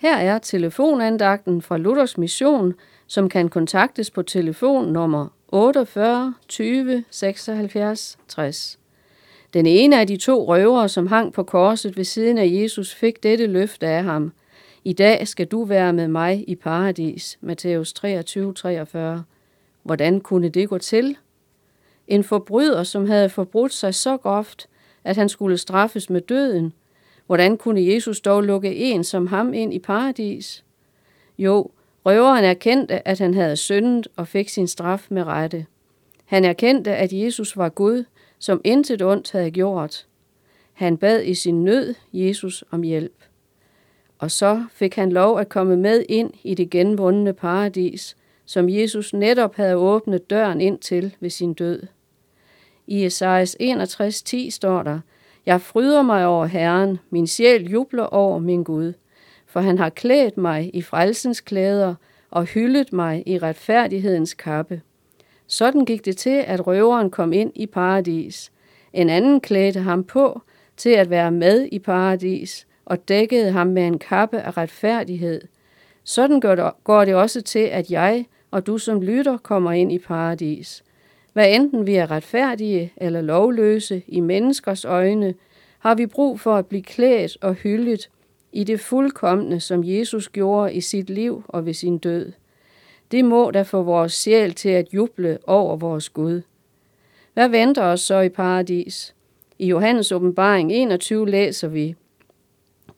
Her er telefonandagten fra Luthers Mission, som kan kontaktes på telefonnummer 48 20 76 60. Den ene af de to røvere, som hang på korset ved siden af Jesus, fik dette løfte af ham. I dag skal du være med mig i paradis, Matteus 23:43. Hvordan kunne det gå til? En forbryder, som havde forbrudt sig så groft, at han skulle straffes med døden. Hvordan kunne Jesus dog lukke en som ham ind i paradis? Jo, røveren erkendte, at han havde syndet og fik sin straf med rette. Han erkendte, at Jesus var Gud, som intet ondt havde gjort. Han bad i sin nød Jesus om hjælp. Og så fik han lov at komme med ind i det genvundne paradis, som Jesus netop havde åbnet døren ind til ved sin død. I Esajas 61:10 står der: Jeg fryder mig over Herren, min sjæl jubler over min Gud, for han har klædt mig i frelsens klæder og hyldet mig i retfærdighedens kappe. Sådan gik det til, at røveren kom ind i paradis. En anden klædte ham på til at være med i paradis og dækkede ham med en kappe af retfærdighed. Sådan går det også til, at jeg og du som lytter kommer ind i paradis. Hvad enten vi er retfærdige eller lovløse i menneskers øjne, har vi brug for at blive klædt og hyldet i det fuldkomne, som Jesus gjorde i sit liv og ved sin død. Det må da få vores sjæl til at juble over vores Gud. Hvad venter os så i paradis? I Johannes åbenbaring 21 læser vi: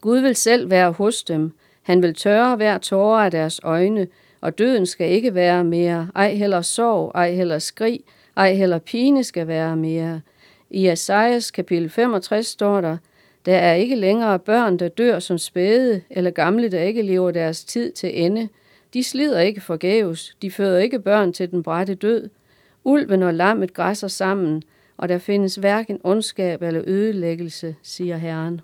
Gud vil selv være hos dem. Han vil tørre hver tåre af deres øjne, og døden skal ikke være mere, ej heller sorg, ej heller skrig, ej heller pine skal være mere. I Esajas kapitel 65 står der: Der er ikke længere børn, der dør som spæde, eller gamle, der ikke lever deres tid til ende. De slider ikke forgæves, de føder ikke børn til den bratte død. Ulven og lammet græsser sammen, og der findes hverken ondskab eller ødelæggelse, siger Herren.